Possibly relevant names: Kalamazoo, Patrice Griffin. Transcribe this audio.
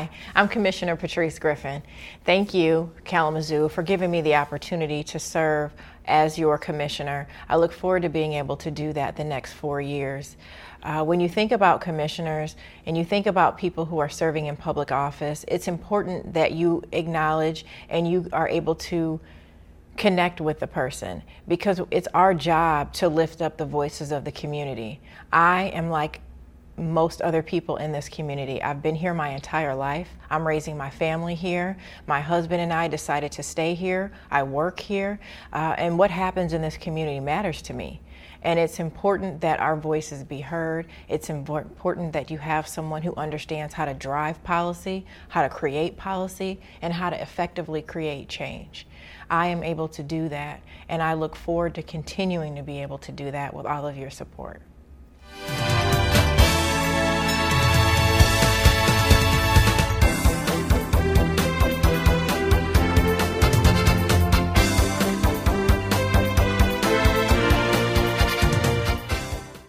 Hi, I'm Commissioner Patrice Griffin. Thank you, Kalamazoo, for giving me the opportunity to serve as your commissioner. I look forward to being able to do that the next 4 years. When you think about commissioners and you think about people who are serving in public office, it's important that you acknowledge and you are able to connect with the person, because it's our job to lift up the voices of the community. I am like most other people in this community. I've been here my entire life. I'm raising my family here. My husband and I decided to stay here. I work here. And what happens in this community matters to me. And it's important that our voices be heard. It's important that you have someone who understands how to drive policy, how to create policy, and how to effectively create change. I am able to do that, and I look forward to continuing to be able to do that with all of your support.